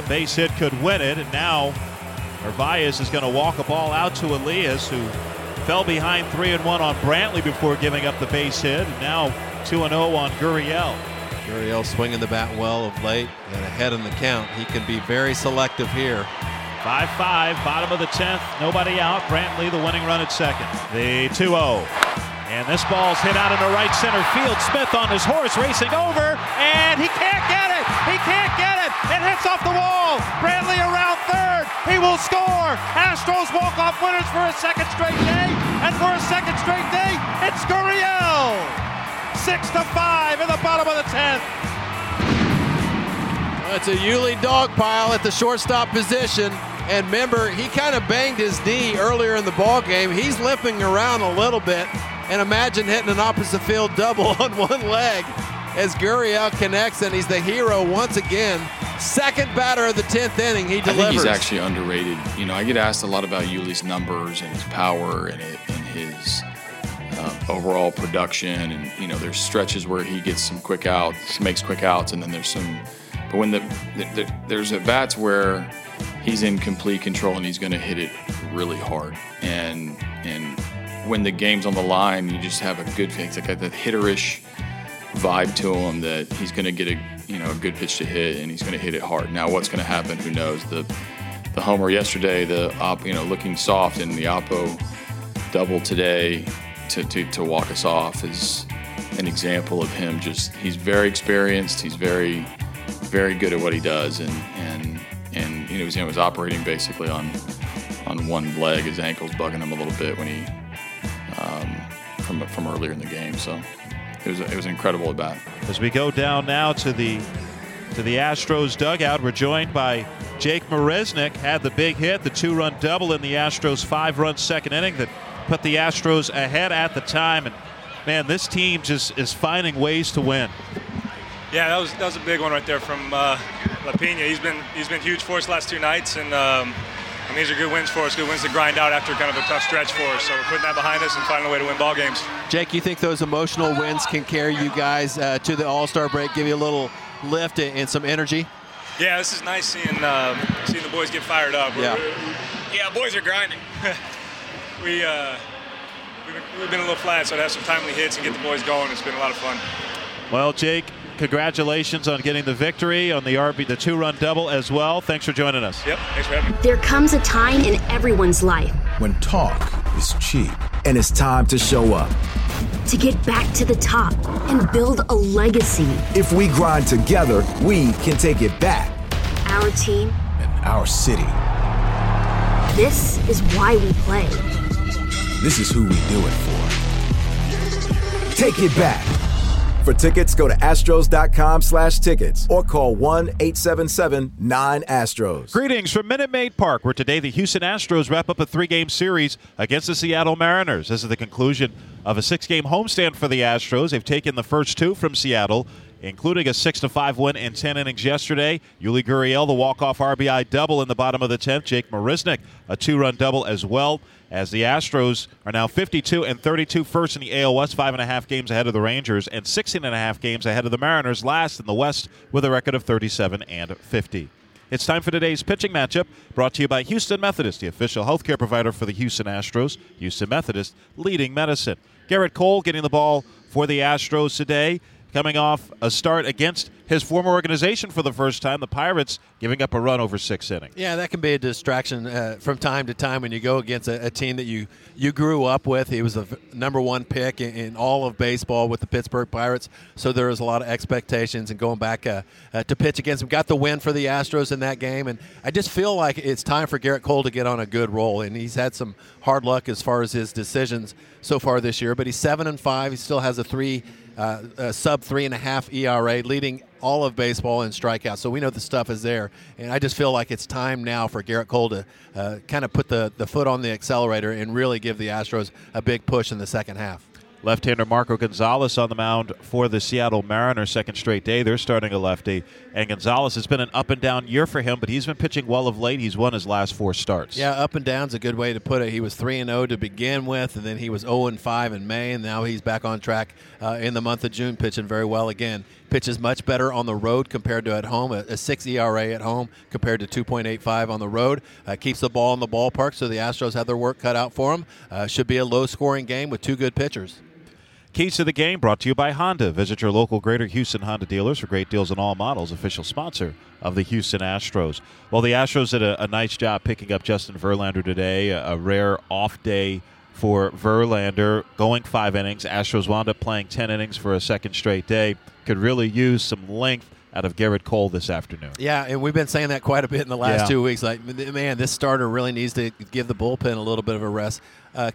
A base hit could win it, and now Narvaez is going to walk a ball out to Elias, who fell behind 3-1 on Brantley before giving up the base hit, and now 2-0 on Gurriel. Gurriel swinging the bat well of late and ahead in the count. He can be very selective here. 5-5, bottom of the 10th, nobody out. Brantley the winning run at second. The 2-0. And this ball's hit out into right center field. Smith on his horse racing over, and he can't get it! He can't get it! It hits off the wall! Brantley around third! He will score! Astros walk-off winners for a second straight day, and for a second straight day, it's Gurriel! 6-5 in the bottom of the 10th. Well, it's a Yuli dog pile at the shortstop position. And remember, he kind of banged his knee earlier in the ball game. He's limping around a little bit. And imagine hitting an opposite field double on one leg as Gurriel connects, and he's the hero once again. Second batter of the 10th inning, he delivers. I think he's actually underrated. You know, I get asked a lot about Yuli's numbers and his power and his overall production, and you know, there's stretches where he gets some quick outs, makes quick outs, and then there's some. But when there's at bats where he's in complete control and he's going to hit it really hard, and when the game's on the line, you just have a good pitch. It's like that hitterish vibe to him that he's going to get a good pitch to hit, and he's going to hit it hard. Now, what's going to happen? Who knows? The homer yesterday, looking soft, and the Oppo double today. To walk us off is an example of him. Just he's very experienced. He's very, very good at what he does, and he was operating basically on one leg. His ankle's bugging him a little bit when he from earlier in the game. So it was an incredible at bat. As we go down now to the Astros dugout, we're joined by Jake Marisnick. Had the big hit, the 2-run double in the Astros 5-run second inning that put the Astros ahead at the time, and man, this team just is finding ways to win. Yeah, that was a big one right there from LaPina. He's been huge for us the last two nights, and these are good wins for us. Good wins to grind out after kind of a tough stretch for us. So we're putting that behind us and finding a way to win ball games. Jake, you think those emotional wins can carry you guys to the All-Star break, give you a little lift and some energy? Yeah, this is nice seeing the boys get fired up. Yeah, boys are grinding. We've been a little flat, so to have some timely hits and get the boys going, it's been a lot of fun. Well, Jake, congratulations on getting the victory on the 2-run double as well. Thanks for joining us. Yep, thanks for having me. There comes a time in everyone's life when talk is cheap and it's time to show up. To get back to the top and build a legacy. If we grind together, we can take it back. Our team. And our city. This is why we play. This is who we do it for. Take it back. For tickets, go to astros.com/tickets or call 1-877-9ASTROS. Greetings from Minute Maid Park, where today the Houston Astros wrap up a 3-game series against the Seattle Mariners. This is the conclusion of a 6-game homestand for the Astros. They've taken the first 2 from Seattle, including a 6-5 win in 10 innings yesterday. Yuli Gurriel, the walk-off RBI double in the bottom of the 10th. Jake Marisnick, a 2-run double as well, as the Astros are now 52-32 first in the AL West, 5.5 games ahead of the Rangers, and 16.5 games ahead of the Mariners, last in the West with a record of 37-50. It's time for today's pitching matchup, brought to you by Houston Methodist, the official healthcare provider for the Houston Astros. Houston Methodist, leading medicine. Garrett Cole getting the ball for the Astros today, coming off a start against his former organization for the first time, the Pirates, giving up a run over 6 innings. Yeah, that can be a distraction from time to time when you go against a team that you grew up with. He was the number 1 pick in all of baseball with the Pittsburgh Pirates, so there was a lot of expectations, and going back to pitch against him. Got the win for the Astros in that game, and I just feel like it's time for Garrett Cole to get on a good roll, and he's had some hard luck as far as his decisions so far this year, but he's 7-5. He still has a sub 3.5 ERA, leading all of baseball in strikeouts. So we know the stuff is there. And I just feel like it's time now for Garrett Cole to kind of put the foot on the accelerator and really give the Astros a big push in the second half. Left-hander Marco Gonzalez on the mound for the Seattle Mariners, second straight day. They're starting a lefty. And Gonzalez, it's been an up-and-down year for him, but he's been pitching well of late. He's won his last four starts. Yeah, up and down's a good way to put it. He was 3-0 to begin with, and then he was 0-5 in May, and now he's back on track in the month of June, pitching very well again. Pitches much better on the road compared to at home, a 6 ERA at home compared to 2.85 on the road. Keeps the ball in the ballpark, so the Astros have their work cut out for him. Should be a low-scoring game with two good pitchers. Keys to the Game brought to you by Honda. Visit your local Greater Houston Honda dealers for great deals on all models, official sponsor of the Houston Astros. Well, the Astros did a nice job picking up Justin Verlander today, a rare off day for Verlander, going 5 innings. Astros wound up playing 10 innings for a second straight day. Could really use some length out of Garrett Cole this afternoon. Yeah, and we've been saying that quite a bit in the last 2 weeks. Like, man, this starter really needs to give the bullpen a little bit of a rest.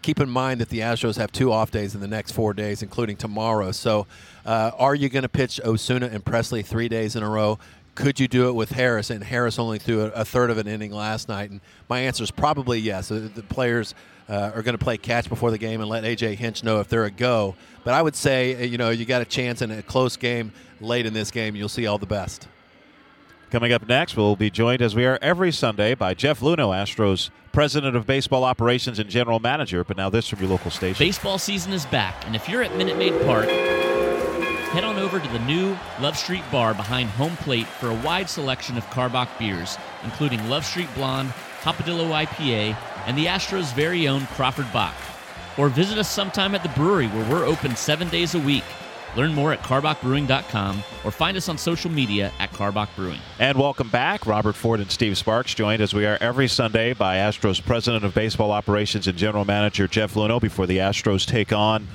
Keep in mind that the Astros have 2 off days in the next 4 days, including tomorrow. So are you going to pitch Osuna and Presley 3 days in a row? Could you do it with Harris? And Harris only threw a third of an inning last night. And my answer is probably yes. The players are going to play catch before the game and let A.J. Hinch know if they're a go. But I would say, you know, you got a chance in a close game late in this game. You'll see all the best. Coming up next, we'll be joined, as we are every Sunday, by Jeff Luno, Astros President of Baseball Operations and General Manager. But now this from your local station. Baseball season is back, and if you're at Minute Maid Park, head on over to the new Love Street Bar behind home plate for a wide selection of Carbock beers, including Love Street Blonde, Hopadillo IPA, and the Astros' very own Crawford Bach. Or visit us sometime at the brewery, where we're open 7 days a week. Learn more at carbockbrewing.com or find us on social media at Carbock Brewing. And welcome back. Robert Ford and Steve Sparks, joined as we are every Sunday by Astros President of Baseball Operations and General Manager Jeff Luno, before the Astros take on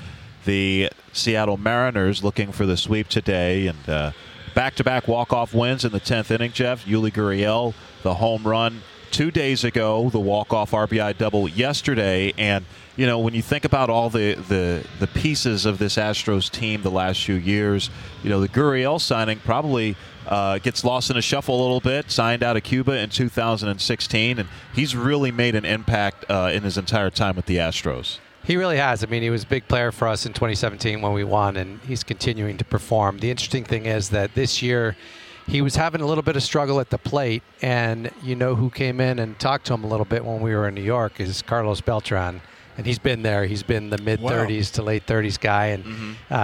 the Seattle Mariners, looking for the sweep today. And back-to-back walk-off wins in the 10th inning, Jeff. Yuli Gurriel, the home run 2 days ago, the walk-off RBI double yesterday. And, you know, when you think about all the pieces of this Astros team the last few years, you know, the Gurriel signing probably gets lost in a shuffle a little bit. Signed out of Cuba in 2016, and he's really made an impact in his entire time with the Astros. He really has. I mean, he was a big player for us in 2017 when we won, and he's continuing to perform. The interesting thing is that this year he was having a little bit of struggle at the plate, and you know who came in and talked to him a little bit when we were in New York is Carlos Beltran. And he's been there. He's been the mid-30s to late-30s guy, and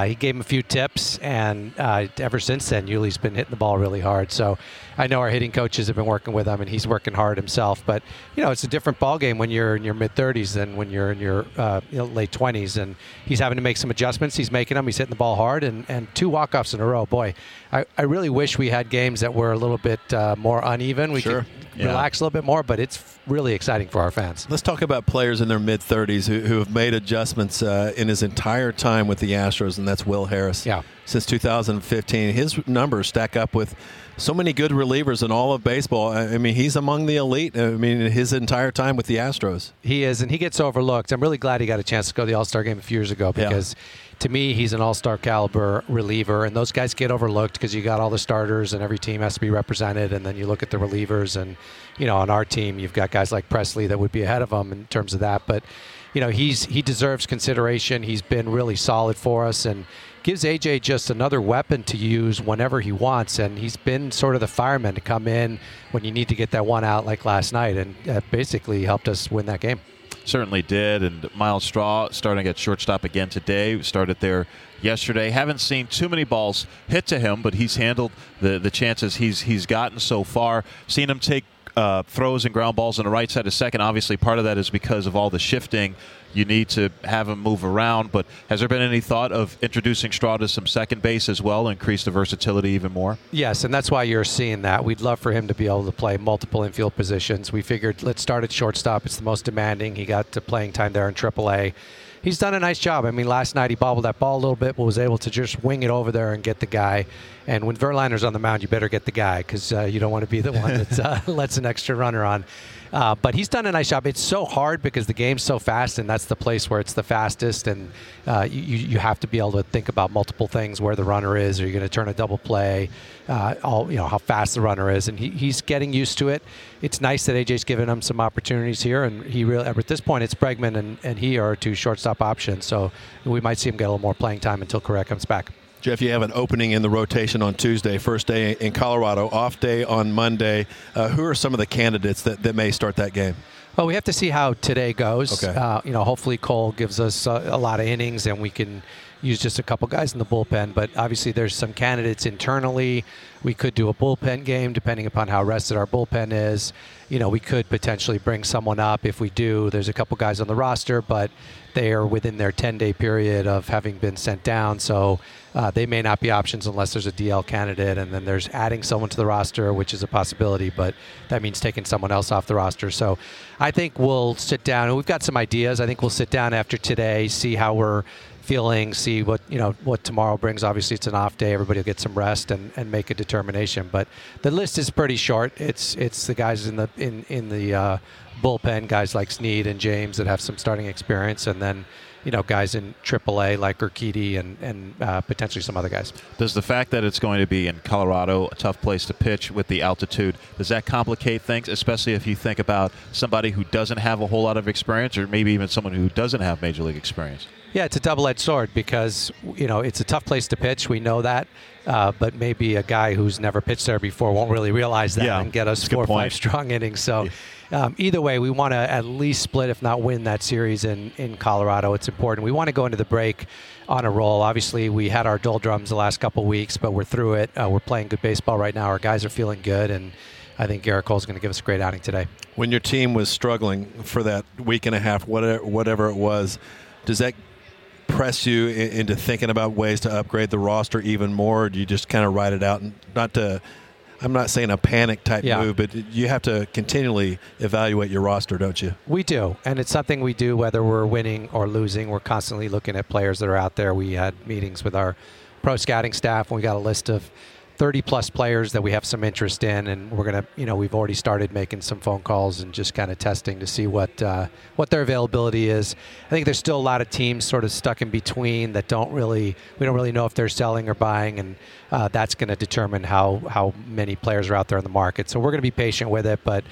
he gave him a few tips, and ever since then, Yuli's been hitting the ball really hard. So I know our hitting coaches have been working with him, and he's working hard himself. But, you know, it's a different ballgame when you're in your mid-30s than when you're in your late 20s, and he's having to make some adjustments. He's making them. He's hitting the ball hard, and 2 walk-offs in a row. Boy, I really wish we had games that were a little bit more uneven. We could relax a little bit more, but it's really exciting for our fans. Let's talk about players in their mid-30s who have made adjustments in his entire time with the Astros, and that's Will Harris. Yeah. Since 2015, his numbers stack up with so many good relievers in all of baseball. I mean, he's among the elite. I mean, his entire time with the Astros. He is, and he gets overlooked. I'm really glad he got a chance to go to the All-Star game a few years ago because, to me, he's an All-Star caliber reliever, and those guys get overlooked because you got all the starters, and every team has to be represented, and then you look at the relievers, and, you know, on our team, you've got guys like Presley that would be ahead of him in terms of that, but, you know, he deserves consideration. He's been really solid for us, and gives AJ just another weapon to use whenever he wants, and he's been sort of the fireman to come in when you need to get that one out, like last night, and basically helped us win that game. Certainly did. And Miles Straw starting at shortstop again today. Started there yesterday. Haven't seen too many balls hit to him, but he's handled the chances he's gotten so far. Seen him take throws and ground balls on the right side of second. Obviously, part of that is because of all the shifting. You need to have him move around. But has there been any thought of introducing Straw to some second base as well, increase the versatility even more? Yes, and that's why you're seeing that. We'd love for him to be able to play multiple infield positions. We figured let's start at shortstop. It's the most demanding. He got to playing time there in AAA. He's done a nice job. I mean, last night he bobbled that ball a little bit, but was able to just wing it over there and get the guy. And when Verlander's on the mound, you better get the guy because you don't want to be the one that lets an extra runner on. But he's done a nice job. It's so hard because the game's so fast, and that's the place where it's the fastest, and you have to be able to think about multiple things, where the runner is, are you going to turn a double play, how fast the runner is, and he's getting used to it. It's nice that AJ's given him some opportunities here, and he really, at this point, it's Bregman and he are 2 shortstop backup option. So we might see him get a little more playing time until Correa comes back. Jeff, you have an opening in the rotation on Tuesday, first day in Colorado, off day on Monday. Who are some of the candidates that may start that game? Well, we have to see how today goes. Okay. Hopefully Cole gives us a lot of innings and we can use just a couple guys in the bullpen. But obviously there's some candidates internally. We could do a bullpen game depending upon how rested our bullpen is. You know, we could potentially bring someone up. If we do, there's a couple guys on the roster, but they are within their 10-day period of having been sent down. So they may not be options unless there's a DL candidate. And then there's adding someone to the roster, which is a possibility, but that means taking someone else off the roster. So I think we'll sit down, and we've got some ideas. I think we'll sit down after today, see how we're feeling, see what tomorrow brings. Obviously, it's an off day. Everybody will get some rest and make a determination. But the list is pretty short. It's the guys in the bullpen, guys like Snead and James that have some starting experience, and then guys in AAA like Urquidy and potentially some other guys. Does the fact that it's going to be in Colorado, a tough place to pitch with the altitude, does that complicate things, especially if you think about somebody who doesn't have a whole lot of experience or maybe even someone who doesn't have major league experience? Yeah, it's a double-edged sword because, it's a tough place to pitch. We know that. But maybe a guy who's never pitched there before won't really realize that and get us 4 or 5 strong innings. So either way, we want to at least split, if not win, that series in Colorado. It's important. We want to go into the break on a roll. Obviously, we had our doldrums the last couple of weeks, but we're through it. We're playing good baseball right now. Our guys are feeling good, and I think Garrett Cole's going to give us a great outing today. When your team was struggling for that week and a half, whatever it was, does that press you into thinking about ways to upgrade the roster even more, or do you just kind of ride it out? And I'm not saying a panic type move, but you have to continually evaluate your roster, don't you? We do, and it's something we do whether we're winning or losing. We're constantly looking at players that are out there. We had meetings with our pro scouting staff, and we got a list of 30-plus players that we have some interest in, and we're going to, we've already started making some phone calls and just kind of testing to see what their availability is. I think there's still a lot of teams sort of stuck in between that we don't really know if they're selling or buying, and that's going to determine how many players are out there in the market. So we're going to be patient with it, but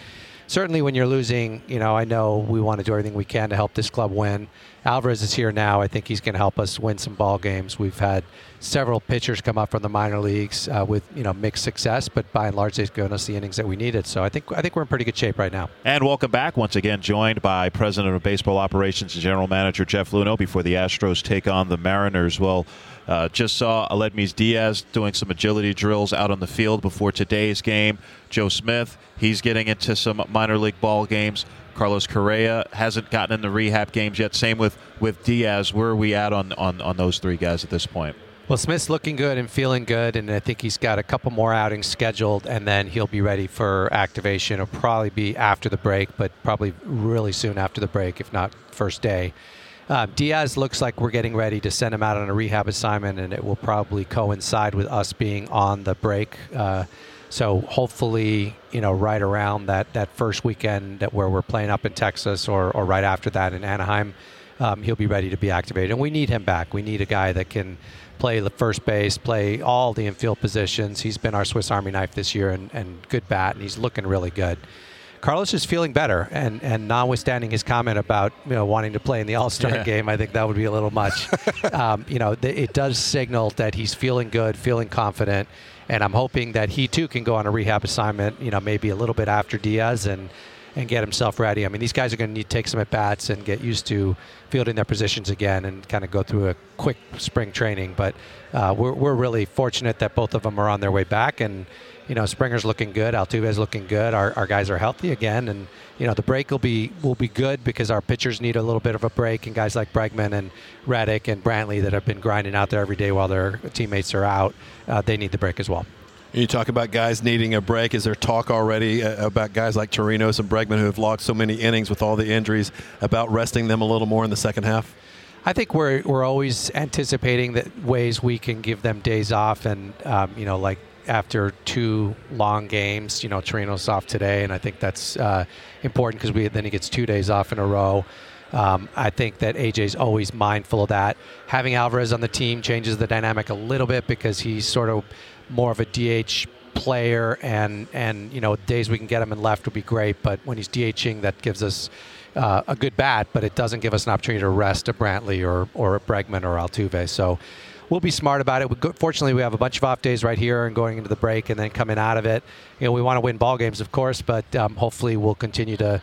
certainly when you're losing, I know we want to do everything we can to help this club win. Alvarez is here now. I think he's going to help us win some ball games. We've had several pitchers come up from the minor leagues with mixed success, but by and large, they've given us the innings that we needed. So I think we're in pretty good shape right now. And welcome back once again, joined by President of Baseball Operations and General Manager Jeff Luno before the Astros take on the Mariners. Well, just saw Aledmys Díaz doing some agility drills out on the field before today's game. Joe Smith, he's getting into some minor league ball games. Carlos Correa hasn't gotten in the rehab games yet. Same with Diaz. Where are we at on those three guys at this point? Well, Smith's looking good and feeling good, and I think he's got a couple more outings scheduled, and then he'll be ready for activation. It'll probably be after the break, but probably really soon after the break, if not first day. Diaz looks like we're getting ready to send him out on a rehab assignment, and it will probably coincide with us being on the break. So hopefully, right around that first weekend that where we're playing up in Texas or right after that in Anaheim, he'll be ready to be activated. And we need him back. We need a guy that can play the first base, play all the infield positions. He's been our Swiss Army knife this year and good bat, and he's looking really good. Carlos is feeling better, and notwithstanding his comment about wanting to play in the All-Star game, I think that would be a little much. It does signal that he's feeling good, feeling confident, and I'm hoping that he too can go on a rehab assignment, maybe a little bit after Diaz and get himself ready. I mean, these guys are going to need to take some at-bats and get used to fielding their positions again and kind of go through a quick spring training. But we're really fortunate that both of them are on their way back, and Springer's looking good. Altuve's looking good. Our guys are healthy again, and the break will be good because our pitchers need a little bit of a break, and guys like Bregman and Reddick and Brantley that have been grinding out there every day while their teammates are out, they need the break as well. You talk about guys needing a break. Is there talk already about guys like Torino and Bregman who have logged so many innings with all the injuries about resting them a little more in the second half? I think we're always anticipating that ways we can give them days off, and like after 2 long games, Torino's off today, and I think that's important because then he gets 2 days off in a row. I think that AJ's always mindful of that. Having Alvarez on the team changes the dynamic a little bit because he's sort of more of a DH player, and you know, days we can get him in left would be great, but when he's DHing, that gives us a good bat, but it doesn't give us an opportunity to rest a Brantley or a Bregman or Altuve. So we'll be smart about it. Fortunately, we have a bunch of off days right here and going into the break and then coming out of it. You know, we want to win ball games, of course, but hopefully we'll continue to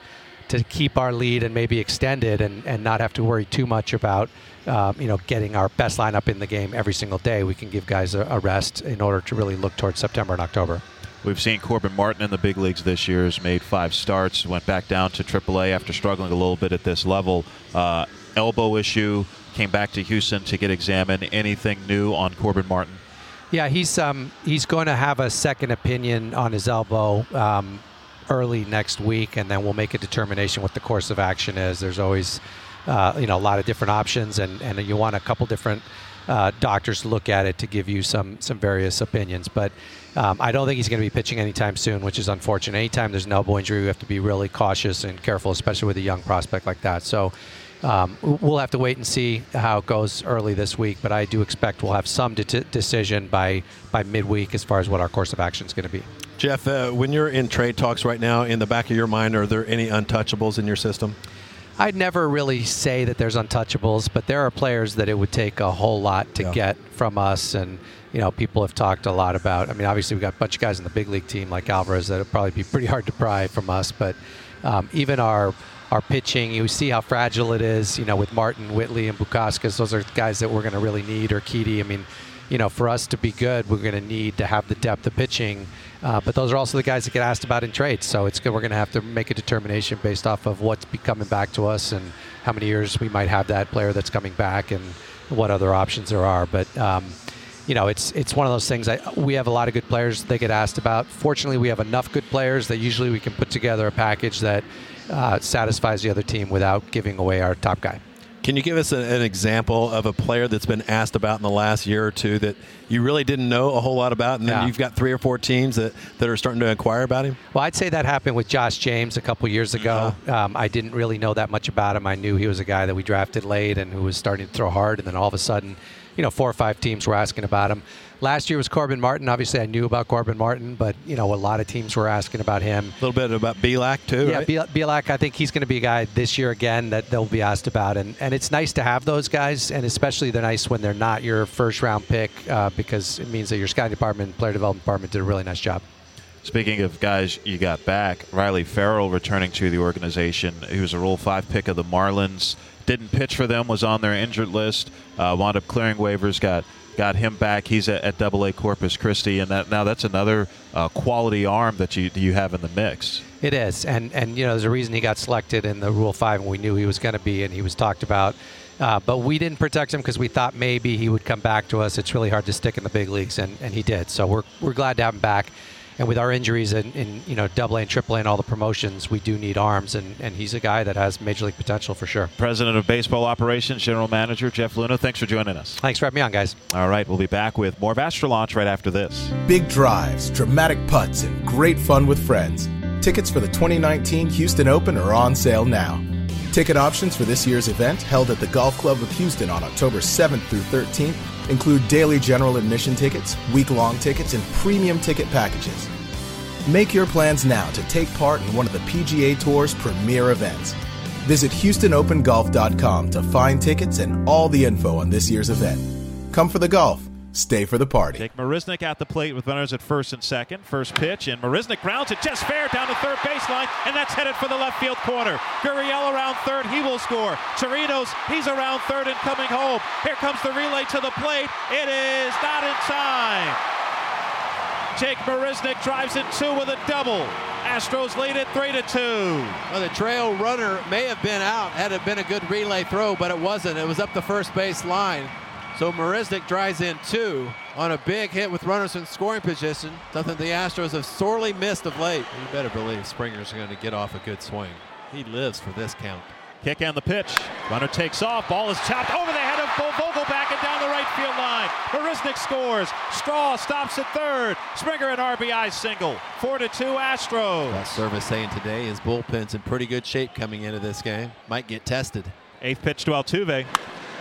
keep our lead and maybe extend it and not have to worry too much about you know, getting our best lineup in the game every single day. We can give guys a rest in order to really look towards September and October. We've seen Corbin Martin in the big leagues this year. Has made 5 starts, went back down to AAA after struggling a little bit at this level. Elbow issue, came back to Houston to get examined. Anything new on Corbin Martin? Yeah, he's going to have a second opinion on his elbow early next week, and then we'll make a determination what the course of action is. There's always you know, a lot of different options, and you want a couple different doctors to look at it to give you some various opinions. But I don't think he's going to be pitching anytime soon, which is unfortunate. Anytime there's an elbow injury, we have to be really cautious and careful, especially with a young prospect like that. So we'll have to wait and see how it goes early this week, but I do expect we'll have some decision by midweek as far as what our course of action is going to be. Jeff, when you're in trade talks right now, in the back of your mind, are there any untouchables in your system? I'd never really say that there's untouchables, but there are players that it would take a whole lot to get from us. And, you know, people have talked a lot about, I mean, obviously we've got a bunch of guys in the big league team like Alvarez that would probably be pretty hard to pry from us. But even our pitching, you see how fragile it is, you know, with Martin, Whitley, and Bukaskas. Those are guys that we're going to really need, or Keedy. I mean, you know, for us to be good, we're going to need to have the depth of pitching. But those are also the guys that get asked about in trades. So it's good. We're going to have to make a determination based off of what's be coming back to us and how many years we might have that player that's coming back and what other options there are. But, you know, it's one of those things. We have a lot of good players they get asked about. Fortunately, we have enough good players that usually we can put together a package that satisfies the other team without giving away our top guy. Can you give us an example of a player that's been asked about in the last year or two that you really didn't know a whole lot about, and then you've got 3 or 4 teams that are starting to inquire about him? Well, I'd say that happened with Josh James a couple years ago. I didn't really know that much about him. I knew he was a guy that we drafted late and who was starting to throw hard, and then all of a sudden, you know, 4 or 5 teams were asking about him. Last year was Corbin Martin. Obviously, I knew about Corbin Martin, but, you know, a lot of teams were asking about him. A little bit about Bielak, too, right? Yeah, Bielak, I think he's going to be a guy this year again that they'll be asked about. And it's nice to have those guys, and especially they're nice when they're not your first-round pick because it means that your scouting department and player development department did a really nice job. Speaking of guys you got back, Riley Farrell returning to the organization. He was a Rule 5 pick of the Marlins. Didn't pitch for them, was on their injured list, wound up clearing waivers, got him back. He's at AA Corpus Christi, and now that's another quality arm that you have in the mix. It is, and you know, there's a reason he got selected in the Rule 5, and we knew he was going to be, and he was talked about. But we didn't protect him because we thought maybe he would come back to us. It's really hard to stick in the big leagues, and he did. So we're glad to have him back. And with our injuries in you know, AA and AAA and all the promotions, we do need arms, and he's a guy that has major league potential for sure. President of Baseball Operations, General Manager Jeff Luno, thanks for joining us. Thanks for having me on, guys. All right, we'll be back with more of Astro Launch right after this. Big drives, dramatic putts, and great fun with friends. Tickets for the 2019 Houston Open are on sale now. Ticket options for this year's event, held at the Golf Club of Houston on October 7th through 13th, include daily general admission tickets, week-long tickets, and premium ticket packages. Make your plans now to take part in one of the PGA Tour's premier events. Visit HoustonOpenGolf.com to find tickets and all the info on this year's event. Come for the golf. Stay for the party. Jake Marisnick at the plate with runners at first and second. First pitch, and Marisnick grounds it just fair down the third baseline, and that's headed for the left field corner. Gurriel around third, he will score. Torino's, he's around third and coming home. Here comes the relay to the plate. It is not in time. Jake Marisnick drives in two with a double. Astros lead at 3-2. Well, the trail runner may have been out had it been a good relay throw, but it wasn't. It was up the first base line. So Marisnick drives in two on a big hit with runners in scoring position, something the Astros have sorely missed of late. You better believe Springer's going to get off a good swing. He lives for this count. Kick and the pitch. Runner takes off. Ball is chopped over the head of Vogelbach and down the right field line. Marisnick scores. Straw stops at third. Springer an RBI single. 4-2 Astros. That service saying today his bullpen's in pretty good shape coming into this game. Might get tested. Eighth pitch to Altuve.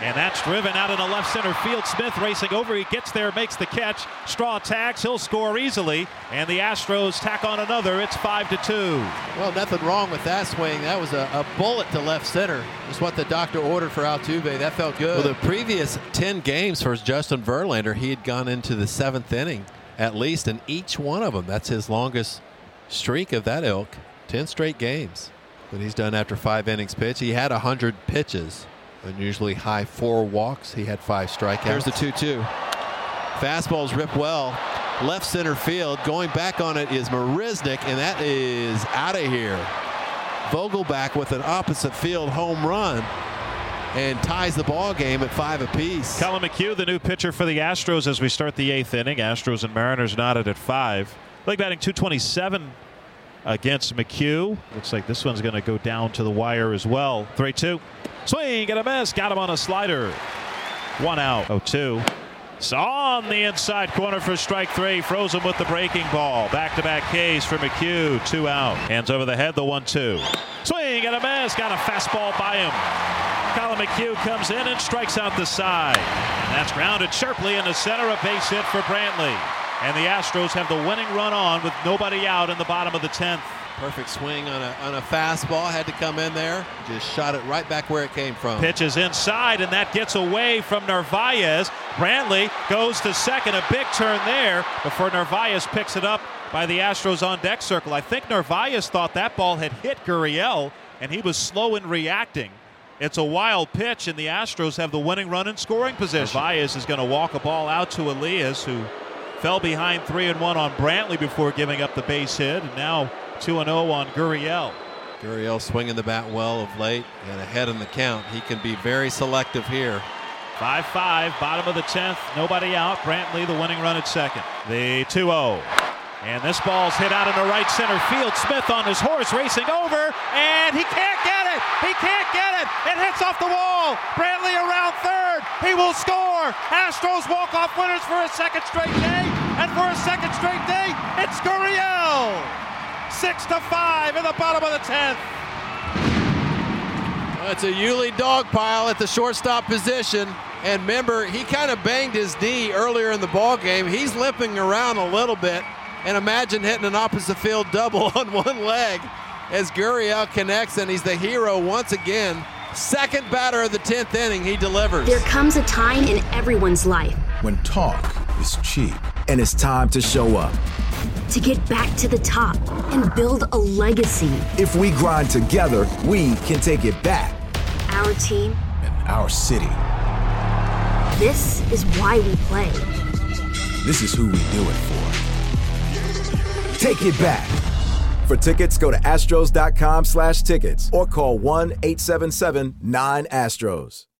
And that's driven out into left center field. Smith racing over. He gets there, makes the catch. Straw tags. He'll score easily. And the Astros tack on another. It's 5-2. Well, nothing wrong with that swing. That was a bullet to left center. That's what the doctor ordered for Altuve. That felt good. Well, the previous 10 games for Justin Verlander, he had gone into the seventh inning at least in each one of them. That's his longest streak of that ilk. 10 straight games that he's done after 5 innings pitch. He had 100 pitches. Unusually high, 4 walks. He had 5 strikeouts. There's the 2-2. Fastball's ripped well. Left center field. Going back on it is Marisnick, and that is out of here. Vogelbach with an opposite field home run and ties the ball game at 5 apiece. Colin McHugh, the new pitcher for the Astros as we start the 8th inning. Astros and Mariners knotted at 5. League batting .227 against McHugh. Looks like this one's going to go down to the wire as well. 3-2. Swing and a miss. Got him on a slider. One out. 0-2. It's on the inside corner for strike 3. Froze him with the breaking ball. Back-to-back Ks for McHugh. 2 out. Hands over the head. The 1-2. Swing and a miss. Got a fastball by him. Colin McHugh comes in and strikes out the side. And that's grounded sharply into center. A base hit for Brantley. And the Astros have the winning run on with nobody out in the bottom of the 10th. Perfect swing on a fastball. Had to come in there. Just shot it right back where it came from. Pitches inside, and that gets away from Narvaez. Brantley goes to second. A big turn there before Narvaez picks it up by the Astros on deck circle. I think Narvaez thought that ball had hit Gurriel, and he was slow in reacting. It's a wild pitch, and the Astros have the winning run in scoring position. Narvaez is going to walk a ball out to Elias, who fell behind 3-1 on Brantley before giving up the base hit. And now 2-0 on Gurriel. Gurriel swinging the bat well of late and ahead in the count. He can be very selective here. 5-5, bottom of the 10th, nobody out. Brantley the winning run at second. The 2-0. And this ball's hit out into right center field. Smith on his horse racing over, and he can't get it. He can't get it. It hits off the wall. Brantley around third. He will score. Astros walk-off winners for a second straight day. And for a second straight day, it's Gurriel. 6-5 in the bottom of the 10th. It's a Yuli dog pile at the shortstop position. And remember, he kind of banged his knee earlier in the ball game. He's limping around a little bit. And imagine hitting an opposite field double on one leg as Gurriel connects, and he's the hero once again. Second batter of the 10th inning, he delivers. There comes a time in everyone's life when talk is cheap and it's time to show up. To get back to the top and build a legacy. If we grind together, we can take it back. Our team. And our city. This is why we play. This is who we do it for. Take it back. For tickets, go to astros.com/tickets or call 1-877-9ASTROS.